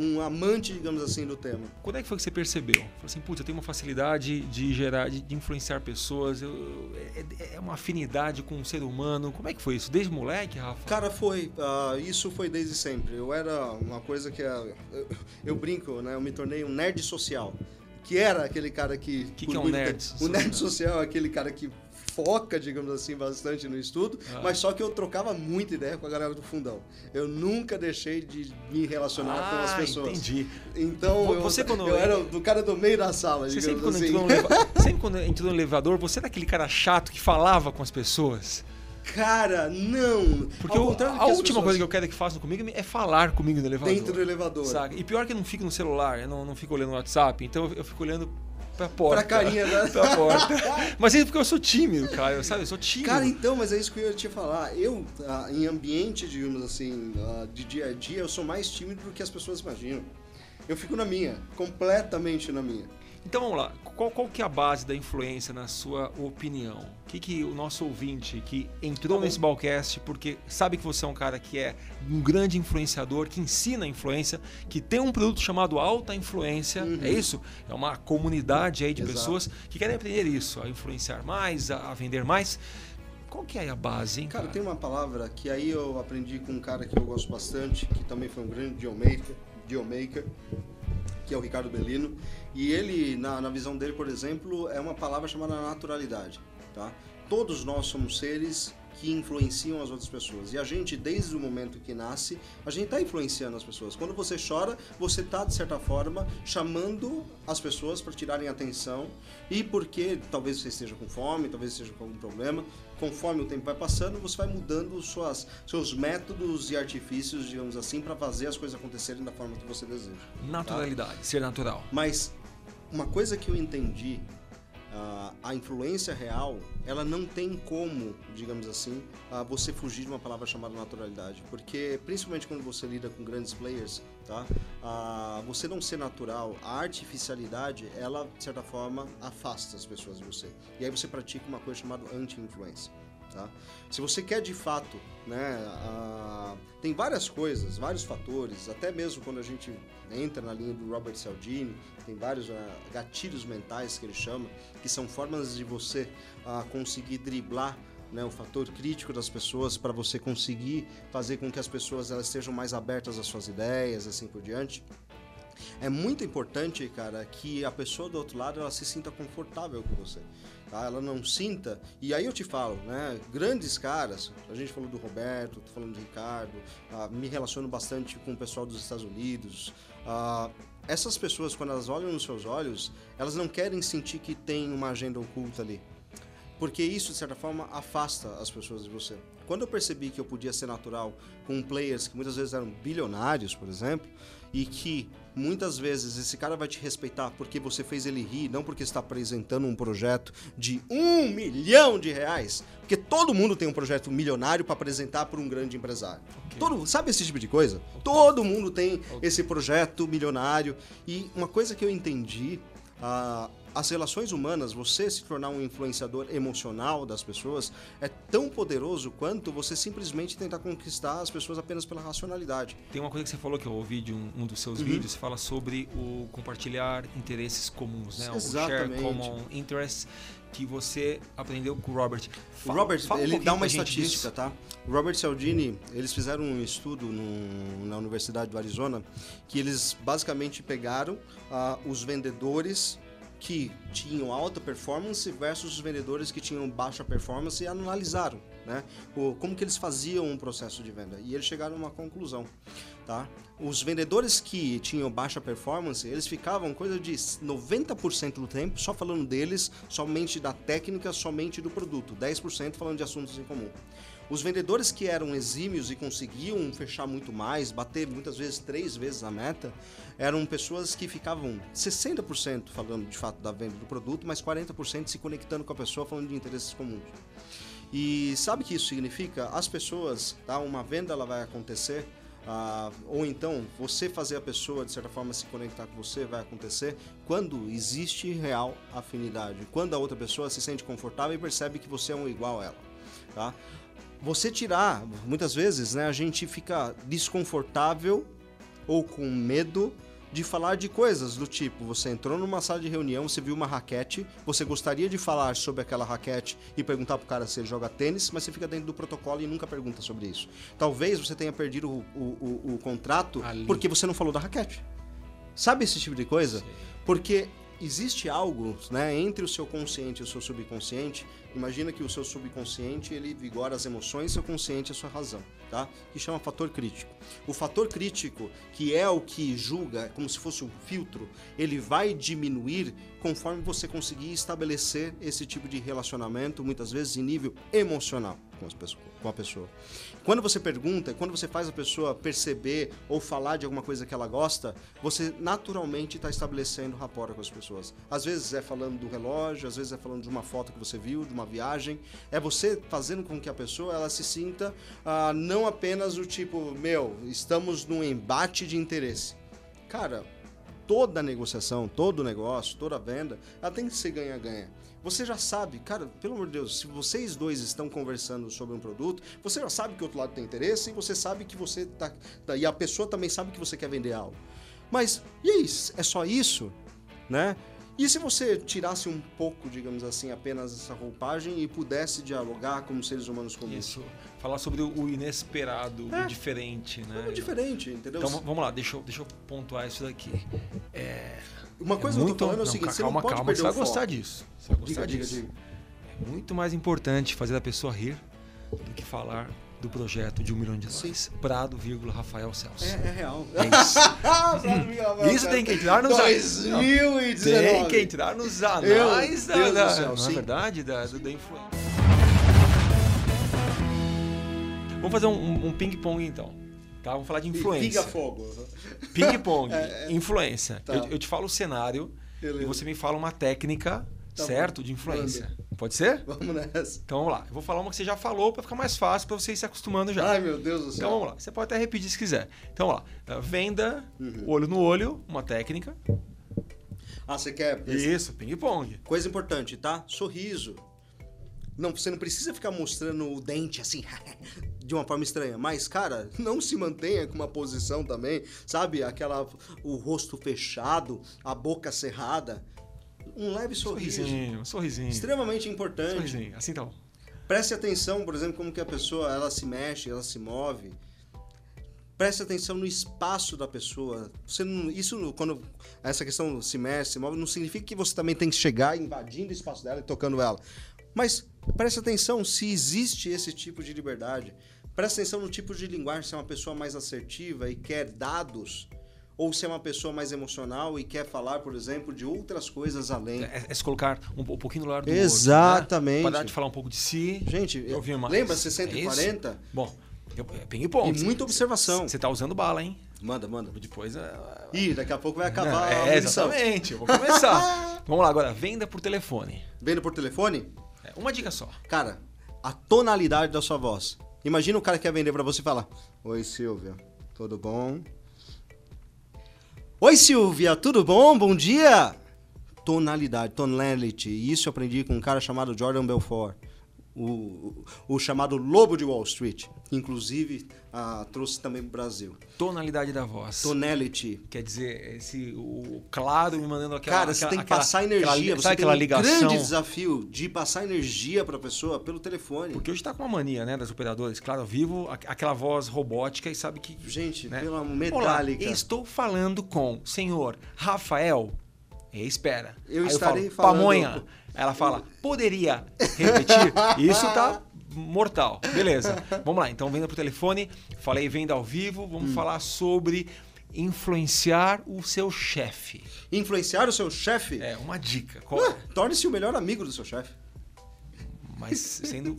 um amante, digamos assim, do tema. Quando é que foi que você percebeu? Falei assim, putz, eu tenho uma facilidade de influenciar pessoas, é uma afinidade com o ser humano. Como é que foi isso? Desde moleque, Rafa? Cara, foi. Isso foi desde sempre. Eu era uma coisa que... Eu brinco, né? Eu me tornei um nerd social. Que era aquele cara que... O que é um nerd? O nerd social é aquele cara que foca, digamos assim, bastante no estudo, mas só que eu trocava muita ideia com a galera do fundão. Eu nunca deixei de me relacionar com as pessoas. Entendi. Então, eu era do cara do meio da sala, digamos assim. Sempre quando entrou no elevador, você era aquele cara chato que falava com as pessoas? Cara, não. Porque a última coisa que eu quero que façam comigo é falar comigo no elevador. Dentro do elevador. Saca? E pior que eu não fico no celular, eu não fico olhando o WhatsApp, então eu fico olhando pra porta. Pra carinha da porta. Mas é porque eu sou tímido, cara, sabe? Eu sou tímido. Cara, então, mas é isso que eu ia te falar. Eu, em ambiente, digamos assim, de dia a dia, eu sou mais tímido do que as pessoas imaginam. Eu fico na minha, completamente na minha. Então vamos lá, qual que é a base da influência na sua opinião? O que o nosso ouvinte que entrou nesse BalCast, porque sabe que você é um cara que é um grande influenciador, que ensina a influência, que tem um produto chamado Alta Influência, é isso? É uma comunidade aí de pessoas que querem aprender isso, a influenciar mais, a vender mais. Qual que é a base, hein? Cara, tem uma palavra que aí eu aprendi com um cara que eu gosto bastante, que também foi um grande dealmaker, que é o Ricardo Bellino, e ele, na visão dele, por exemplo, é uma palavra chamada naturalidade, tá? Todos nós somos seres que influenciam as outras pessoas, e a gente, desde o momento que nasce, a gente está influenciando as pessoas. Quando você chora, você está, de certa forma, chamando as pessoas para tirarem atenção, e porque talvez você esteja com fome, talvez você esteja com algum problema, conforme o tempo vai passando, você vai mudando seus métodos e artifícios, digamos assim, para fazer as coisas acontecerem da forma que você deseja. Naturalidade, tá? Ser natural. Mas uma coisa que eu entendi, a influência real, ela não tem como, digamos assim, você fugir de uma palavra chamada naturalidade, porque principalmente quando você lida com grandes players, tá? Você não ser natural, a artificialidade, ela de certa forma afasta as pessoas de você, e aí você pratica uma coisa chamada anti-influência, tá? Se você quer de fato, né, tem várias coisas, vários fatores, até mesmo quando a gente entra na linha do Robert Cialdini, tem vários gatilhos mentais que ele chama, que são formas de você conseguir driblar, né, o fator crítico das pessoas, para você conseguir fazer com que as pessoas elas sejam mais abertas às suas ideias, assim por diante. É muito importante, cara, que a pessoa do outro lado ela se sinta confortável com você, tá? Ela não sinta... E aí eu te falo, né? Grandes caras, a gente falou do Roberto, tô falando do Ricardo, me relaciono bastante com o pessoal dos Estados Unidos. Essas pessoas, quando elas olham nos seus olhos, elas não querem sentir que tem uma agenda oculta ali. Porque isso, de certa forma, afasta as pessoas de você. Quando eu percebi que eu podia ser natural com players que muitas vezes eram bilionários, por exemplo, e que muitas vezes esse cara vai te respeitar porque você fez ele rir, não porque está apresentando um projeto de R$1 milhão. Porque todo mundo tem um projeto milionário para apresentar para um grande empresário. Okay. Sabe esse tipo de coisa? Okay. Todo mundo tem esse projeto milionário. E uma coisa que eu entendi... As relações humanas, você se tornar um influenciador emocional das pessoas é tão poderoso quanto você simplesmente tentar conquistar as pessoas apenas pela racionalidade. Tem uma coisa que você falou que eu ouvi de um dos seus vídeos, você fala sobre o compartilhar interesses comuns, né? Exatamente. O share common interests que você aprendeu com o Robert. Fala ele dá uma estatística, tá? O Robert Cialdini, eles fizeram um estudo na Universidade do Arizona que eles basicamente pegaram os vendedores que tinham alta performance versus os vendedores que tinham baixa performance e analisaram, né? Como que eles faziam um processo de venda. E eles chegaram a uma conclusão, tá? Os vendedores que tinham baixa performance, eles ficavam coisa de 90% do tempo só falando deles, somente da técnica, somente do produto. 10% falando de assuntos em comum. Os vendedores que eram exímios e conseguiam fechar muito mais, bater muitas vezes 3 vezes a meta, eram pessoas que ficavam 60% falando de fato da venda do produto, mas 40% se conectando com a pessoa, falando de interesses comuns. E sabe o que isso significa? As pessoas, tá? Uma venda ela vai acontecer, ou então você fazer a pessoa de certa forma se conectar com você vai acontecer quando existe real afinidade, quando a outra pessoa se sente confortável e percebe que você é um igual a ela, tá? Você tirar, muitas vezes, né, a gente fica desconfortável ou com medo de falar de coisas do tipo, você entrou numa sala de reunião, você viu uma raquete, você gostaria de falar sobre aquela raquete e perguntar pro cara se ele joga tênis, mas você fica dentro do protocolo e nunca pergunta sobre isso. Talvez você tenha perdido o contrato ali, porque você não falou da raquete. Sabe esse tipo de coisa? Sim. Porque... existe algo, né, entre o seu consciente e o seu subconsciente. Imagina que o seu subconsciente ele vigora as emoções, seu consciente a sua razão, tá? Que chama fator crítico. O fator crítico, que é o que julga, como se fosse um filtro, ele vai diminuir conforme você conseguir estabelecer esse tipo de relacionamento, muitas vezes em nível emocional com a pessoa. Quando você pergunta, quando você faz a pessoa perceber ou falar de alguma coisa que ela gosta, você naturalmente está estabelecendo rapport com as pessoas. Às vezes é falando do relógio, às vezes é falando de uma foto que você viu, de uma viagem. É você fazendo com que a pessoa ela se sinta não apenas o tipo, meu, estamos num embate de interesse. Cara, toda negociação, todo negócio, toda venda, ela tem que ser ganha-ganha. Você já sabe, cara, pelo amor de Deus, se vocês dois estão conversando sobre um produto, você já sabe que o outro lado tem interesse e você sabe que você tá... E a pessoa também sabe que você quer vender algo. Mas, e aí, é só isso, né? E se você tirasse um pouco, digamos assim, apenas essa roupagem e pudesse dialogar como seres humanos comuns? Isso, falar sobre o inesperado, o diferente, né? O diferente, entendeu? Então vamos lá, deixa eu pontuar isso daqui. Uma coisa que eu tô falando é o seguinte, calma, você não pode perder o foco. Você vai gostar disso. Você vai gostar disso. É muito mais importante fazer a pessoa rir do que falar do projeto de $1 milhão. Prado, Rafael Celso. É real. É isso. Isso tem que entrar nos anais. 2019. Tem que entrar nos anais na verdade, da influência. Vamos fazer um ping-pong então. Tá? Vamos falar de influência. Pinga-fogo. Ping-pong, influência. Tá. Eu te falo o cenário e você me fala uma técnica, tá, certo? De influência. Manda. Pode ser? Vamos nessa. Então vamos lá. Eu vou falar uma que você já falou para ficar mais fácil, para você ir se acostumando já. Ai, meu Deus do céu. Então vamos lá. Você pode até repetir se quiser. Então vamos lá. Venda, olho no olho, uma técnica. Você quer... Isso, ping-pong. Coisa importante, tá? Sorriso. Não, você não precisa ficar mostrando o dente assim, de uma forma estranha. Mas, cara, não se mantenha com uma posição também, sabe? O rosto fechado, a boca cerrada. Um leve sorriso. Um sorrisinho. Extremamente importante. Sorrisinho, assim então. Preste atenção, por exemplo, como que a pessoa ela se mexe, ela se move. preste atenção no espaço da pessoa. Você não, isso, quando essa questão se mexe, se move, não significa que você também tem que chegar invadindo o espaço dela e tocando ela. Mas preste atenção se existe esse tipo de liberdade. Preste atenção no tipo de linguagem, se é uma pessoa mais assertiva e quer dados, ou se é uma pessoa mais emocional e quer falar, por exemplo, de outras coisas além. É se colocar um pouquinho no lado do outro. Exatamente. Né? Parar de falar um pouco de si. Gente, lembra 640? É bom, eu peguei ponto. E muita observação. Você tá usando bala, hein? Manda. Depois... Ih, daqui a pouco vai acabar a edição. Exatamente, eu vou começar. Vamos lá agora, venda por telefone. Venda por telefone? Uma dica só. Cara, a tonalidade da sua voz. Imagina o cara que quer vender pra você e falar: Oi, Silvia, tudo bom? Oi, Silvia, tudo bom? Bom dia! Tonalidade, tonality. Isso eu aprendi com um cara chamado Jordan Belfort, o chamado Lobo de Wall Street, que inclusive trouxe também para o Brasil. Tonalidade da voz. Tonality. Quer dizer, o claro me mandando aquela... Cara, você tem que passar energia. Você tem um grande desafio de passar energia para a pessoa pelo telefone. Porque hoje está com uma mania, né, das operadoras. Claro, ao vivo, aquela voz robótica e sabe que... Gente, né? Pela metálica. Olá, estou falando com o senhor Rafael... E espera. Eu estarei falando... Pamonha. Ela fala, poderia repetir? Isso tá mortal. Beleza. Vamos lá. Então, venda por telefone. Falei venda ao vivo. Vamos falar sobre influenciar o seu chefe. Influenciar o seu chefe? É, uma dica. Torne-se o melhor amigo do seu chefe. Mas sendo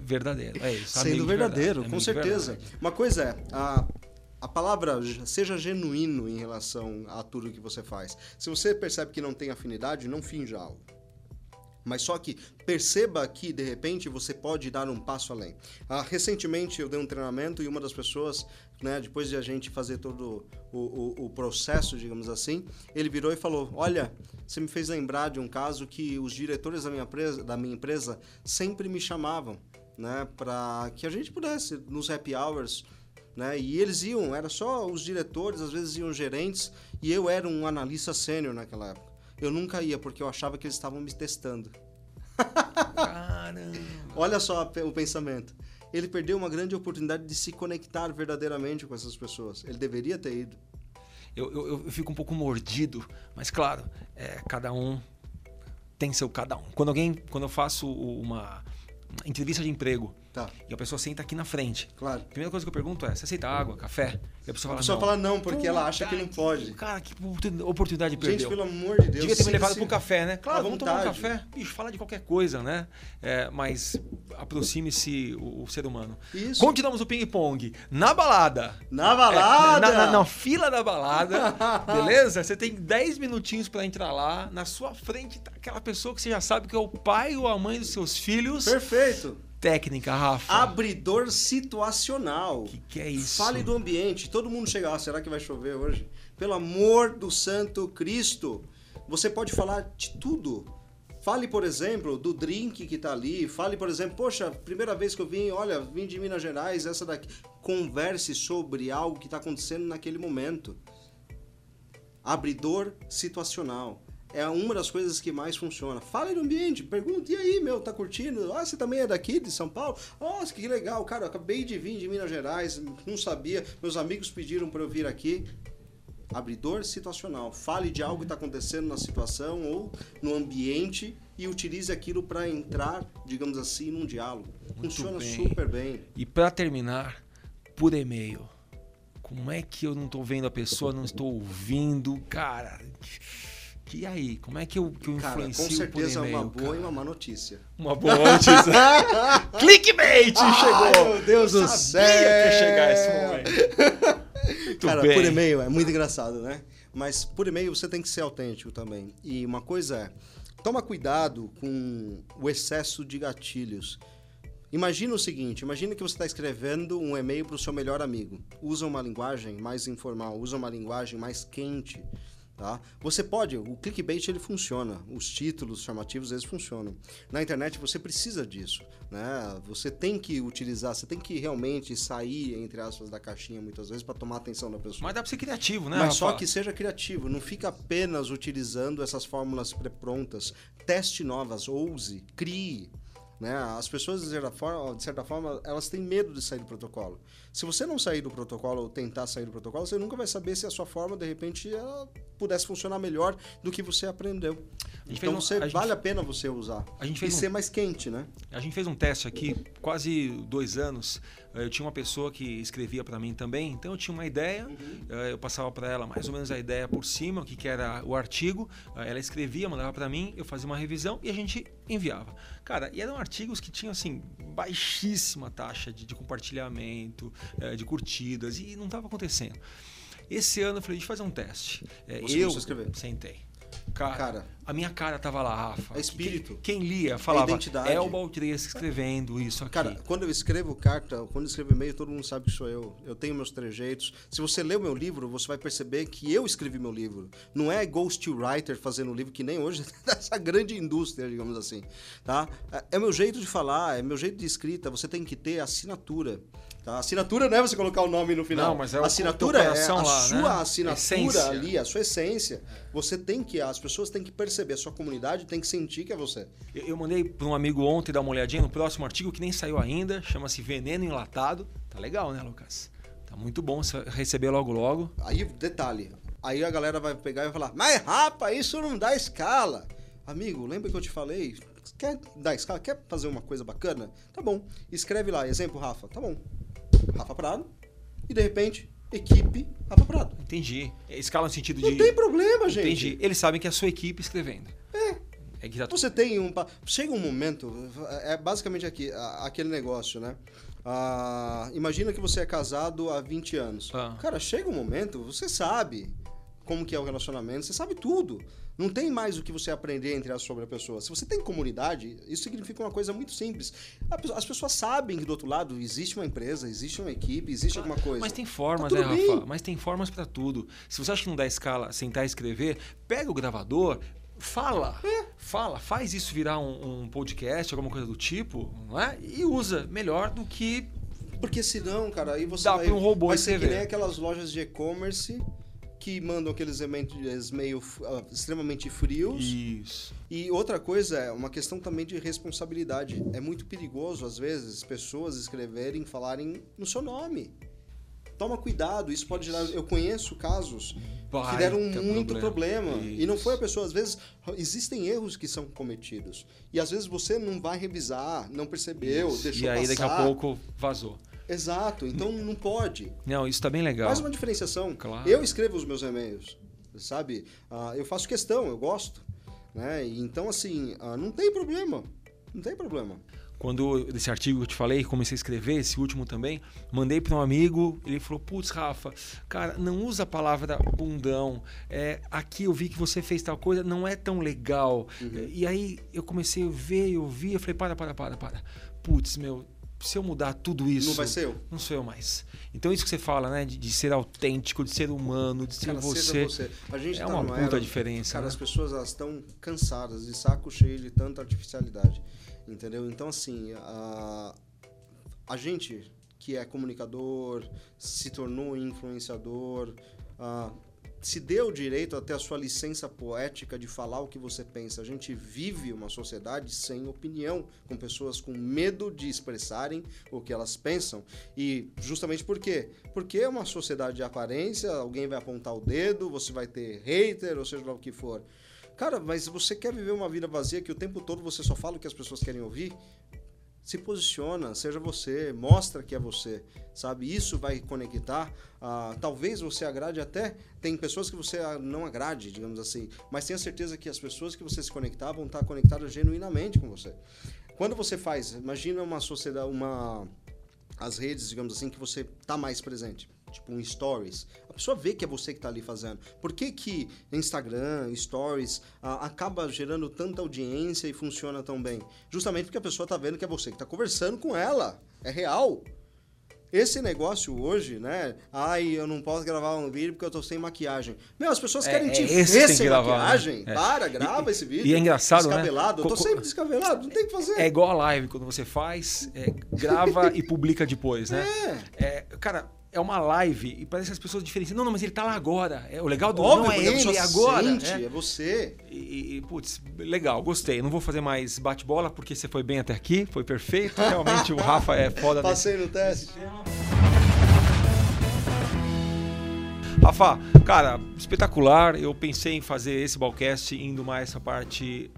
verdadeiro. É isso. Sendo verdadeiro, com certeza. Verdade. Uma coisa é... A palavra seja genuíno em relação a tudo que você faz. Se você percebe que não tem afinidade, não finja algo. Mas só que perceba que, de repente, você pode dar um passo além. Recentemente, eu dei um treinamento e uma das pessoas, né, depois de a gente fazer todo o processo, digamos assim, ele virou e falou: Olha, você me fez lembrar de um caso que os diretores da minha empresa sempre me chamavam, né, para que a gente pudesse, nos happy hours... Né? E eles iam, era só os diretores, às vezes iam gerentes, e eu era um analista sênior naquela época. Eu nunca ia, porque eu achava que eles estavam me testando. Caramba! Olha só o pensamento. Ele perdeu uma grande oportunidade de se conectar verdadeiramente com essas pessoas. Ele deveria ter ido. Eu fico um pouco mordido, mas claro, cada um tem seu cada um. Quando eu faço uma... entrevista de emprego. Tá. E a pessoa senta aqui na frente. Claro. A primeira coisa que eu pergunto é: você aceita água, café? E a pessoa fala não, porque ela acha que não pode. Cara, que oportunidade perdeu. Gente, pelo amor de Deus. Devia ter me levado pro café, né? Claro, vamos tomar um café. Bicho, fala de qualquer coisa, né? Mas aproxime-se o ser humano. Isso. Continuamos o ping-pong. Na balada. Na balada! Na fila da balada. Beleza? Você tem 10 minutinhos pra entrar lá. Na sua frente tá aquela pessoa que você já sabe que é o pai ou a mãe dos seus filhos. Perfeito. Técnica, Rafa. Abridor situacional. Que é isso? Fale do ambiente. Todo mundo chega lá. Será que vai chover hoje? Pelo amor do Santo Cristo. Você pode falar de tudo. Fale, por exemplo, do drink que tá ali. Fale, por exemplo, poxa, primeira vez que eu vim, olha, vim de Minas Gerais, essa daqui. Converse sobre algo que tá acontecendo naquele momento. Abridor situacional. É uma das coisas que mais funciona. Fala no ambiente, pergunta, e aí, meu, tá curtindo? Ah, você também é daqui, de São Paulo? Nossa, que legal, cara, eu acabei de vir de Minas Gerais, não sabia, meus amigos pediram para eu vir aqui. Abridor situacional. Fale de algo que tá acontecendo na situação ou no ambiente e utilize aquilo para entrar, digamos assim, num diálogo. Funciona super bem. E para terminar, por e-mail. Como é que eu não tô vendo a pessoa, não estou ouvindo? Cara... E aí, como é que eu influencio por e-mail? Com certeza é uma boa e uma má notícia. Uma boa notícia. Clickbait! Chegou! Meu Deus do céu! Sabia que ia chegar esse momento. Cara, por e-mail é muito engraçado, né? Mas por e-mail você tem que ser autêntico também. E uma coisa é, toma cuidado com o excesso de gatilhos. Imagina o seguinte, imagina que você está escrevendo um e-mail para o seu melhor amigo. Usa uma linguagem mais informal, usa uma linguagem mais quente. Tá? Você pode, o clickbait ele funciona, os títulos chamativos eles funcionam. Na internet você precisa disso, né? Você tem que utilizar, você tem que realmente sair, entre aspas, da caixinha muitas vezes para tomar a atenção da pessoa. Mas dá para ser criativo, né? Mas só que seja criativo, não fica apenas utilizando essas fórmulas pré-prontas. Teste novas, ouse, crie. Né? As pessoas, de certa forma, elas têm medo de sair do protocolo. Se você não sair do protocolo ou tentar sair do protocolo, você nunca vai saber se a sua forma, de repente, ela pudesse funcionar melhor do que você aprendeu. Então, vale a pena você usar. A gente fez ser mais quente, né? A gente fez um teste aqui, quase 2 anos. Eu tinha uma pessoa que escrevia para mim também, então eu tinha uma ideia, eu passava para ela mais ou menos a ideia por cima, o que era o artigo, ela escrevia, mandava para mim, eu fazia uma revisão e a gente enviava. Cara, e eram artigos que tinham assim, baixíssima taxa de compartilhamento, de curtidas, e não estava acontecendo. Esse ano eu falei, deixa eu fazer um teste. Eu sentei. Cara, a minha cara estava lá, Rafa. É espírito. Quem lia falava, é o Baltresca escrevendo isso aqui. Cara, quando eu escrevo carta, quando eu escrevo e-mail, todo mundo sabe que sou eu. Eu tenho meus trejeitos. Se você lê o meu livro, você vai perceber que eu escrevi meu livro. Não é ghostwriter fazendo um livro, que nem hoje, dessa grande indústria, digamos assim. Tá? É meu jeito de falar, é meu jeito de escrita. Você tem que ter assinatura. A assinatura não é você colocar o nome no final. Não, mas é o assinatura, é a lá, sua, né? Assinatura essência. Ali, a sua essência. Você tem que, as pessoas têm que perceber, a sua comunidade tem que sentir que é você. Eu mandei para um amigo ontem dar uma olhadinha no próximo artigo que nem saiu ainda, chama-se Veneno Enlatado. Tá legal, né, Lucas? Tá muito bom, você vai receber logo. Aí, detalhe, aí a galera vai pegar e vai falar, mas rapaz, isso não dá escala. Amigo, lembra que eu te falei? Quer dar escala? Quer fazer uma coisa bacana? Tá bom, escreve lá, exemplo, Rafa, tá bom. Rafa Prado, e de repente, equipe Rafa Prado. Entendi. Escala no sentido de... Não tem problema, gente. Entendi. Eles sabem que é a sua equipe escrevendo. É que tá... Você tem um... Chega um momento, é basicamente aquele negócio, né? Imagina que você é casado há 20 anos. Cara, chega um momento, você sabe como que é o relacionamento, você sabe tudo. Não tem mais o que você aprender sobre a pessoa. Se você tem comunidade, isso significa uma coisa muito simples. As pessoas sabem que do outro lado existe uma empresa, existe uma equipe, existe alguma coisa. Mas tem formas, né, Rafa? Mas tem formas para tudo. Se você acha que não dá escala, sentar e escrever, pega o gravador, fala, faz isso virar um podcast, alguma coisa do tipo, não é? E usa melhor do que... Porque senão, cara, aí você vai... Dá para um robô escrever. Vai ser que nem aquelas lojas de e-commerce... que mandam aqueles e-mails meio extremamente frios. Isso. E outra coisa é uma questão também de responsabilidade. É muito perigoso, às vezes, pessoas escreverem, falarem no seu nome. Toma cuidado, isso pode gerar... Eu conheço casos que deram muito problema. E não foi a pessoa. Às vezes, existem erros que são cometidos. E às vezes você não vai revisar, não percebeu, deixou passar. E aí daqui a pouco vazou. Exato, então não pode. Não, isso tá bem legal. Faz uma diferenciação. Claro. Eu escrevo os meus e-mails, sabe? Eu faço questão, eu gosto. Né? Então, assim, não tem problema. Não tem problema. Quando desse artigo que eu te falei, comecei a escrever, esse último também, mandei para um amigo, ele falou, putz, Rafa, cara, não usa a palavra bundão, aqui eu vi que você fez tal coisa, não é tão legal. E aí eu comecei a ver, eu vi, eu falei, para. Putz, meu... Se eu mudar tudo isso... Não vai ser eu. Não sou eu mais. Então, isso que você fala, né? De ser autêntico, de ser humano, de ser você. A gente tá uma puta diferença. Cara, né? As pessoas estão cansadas, de saco cheio de tanta artificialidade. Entendeu? Então, assim, a gente que é comunicador, se tornou influenciador, se deu o direito a ter a sua licença poética de falar o que você pensa. A gente vive uma sociedade sem opinião, com pessoas com medo de expressarem o que elas pensam. E justamente por quê? Porque é uma sociedade de aparência, alguém vai apontar o dedo, você vai ter hater, ou seja lá o que for. Cara, mas você quer viver uma vida vazia que o tempo todo você só fala o que as pessoas querem ouvir? Se posiciona, seja você, mostra que é você, sabe? Isso vai conectar. Talvez você agrade até... Tem pessoas que você não agrade, digamos assim, mas tenha certeza que as pessoas que você se conectar vão estar conectadas genuinamente com você. Quando você faz... Imagina uma sociedade, as redes, digamos assim, que você está mais presente. Tipo um stories. A pessoa vê que é você que está ali fazendo. Por que que Instagram, stories, acaba gerando tanta audiência e funciona tão bem? Justamente porque a pessoa está vendo que é você que está conversando com ela. É real. Esse negócio hoje, né? Eu não posso gravar um vídeo porque eu tô sem maquiagem. Meu, as pessoas querem te ver sem maquiagem. Né? Grava esse vídeo. E é engraçado, descabelado. Né? Eu tô sempre descabelado, não tem o que fazer. É igual a live, quando você faz, grava e publica depois, né? Cara... é uma live e parece que as pessoas diferenciam. Não, mas ele tá lá agora. É, o legal do óbvio, não é ele agora. Sente, é você. E, putz, legal, gostei. Eu não vou fazer mais bate-bola porque você foi bem até aqui, foi perfeito. Realmente o Rafa é foda. Passei no teste. Rafa, cara, espetacular. Eu pensei em fazer esse BalCast indo mais essa parte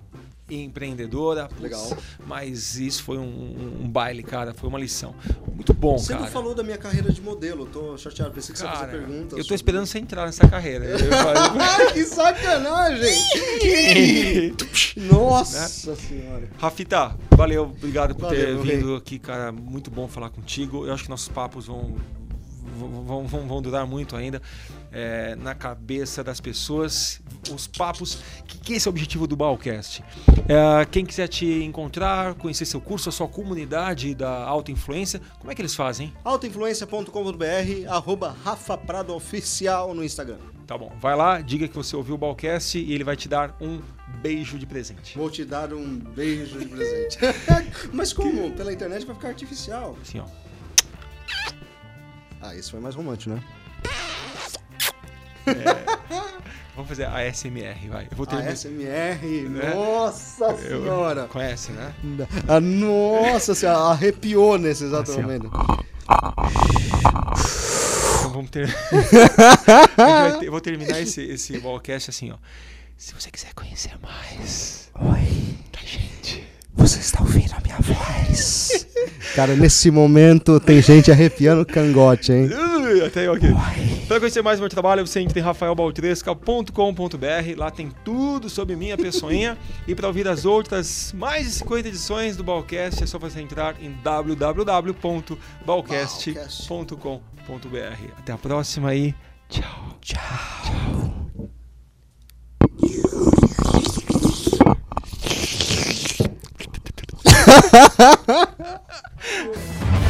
empreendedora. Legal. Mas isso foi um baile, cara. Foi uma lição. Muito bom, você cara. Você não falou da minha carreira de modelo. Tô chateado. Pensei que cara, você ia fazer perguntas. Eu tô esperando você entrar nessa carreira. Que sacanagem! Nossa, né? Senhora. Rafita, valeu. Obrigado por ter vindo aqui, cara. Muito bom falar contigo. Eu acho que nossos papos vão durar muito ainda na cabeça das pessoas, os papos, que esse é o objetivo do BalCast. Quem quiser te encontrar, conhecer seu curso, a sua comunidade da Alta Influência, como é que eles fazem? altainfluencia.com.br, @RafaPradoOficial no Instagram. Tá bom, vai lá, diga que você ouviu o BalCast e ele vai te dar um beijo de presente. Vou te dar um beijo de presente. Mas como? Pela internet vai ficar artificial. Sim, ó. Ah, isso foi mais romântico, né? Vamos fazer a ASMR, vai. Eu vou ter ASMR, né? Nossa senhora! Conhece, né? Ah, nossa senhora, arrepiou nesse exato momento. Então vamos ter... Eu vou terminar esse BalCast assim, ó. Se você quiser conhecer mais... Oi, tá, gente? Você está ouvindo a minha voz? Cara, nesse momento tem gente arrepiando o cangote, hein? Até eu aqui. Para conhecer mais do meu trabalho, você entra em rafaelbaltresca.com.br. Lá tem tudo sobre minha pessoinha. E para ouvir as outras mais de 50 edições do BalCast, é só você entrar em www.balcast.com.br. Até a próxima e tchau. Tchau. Ha ha ha ha!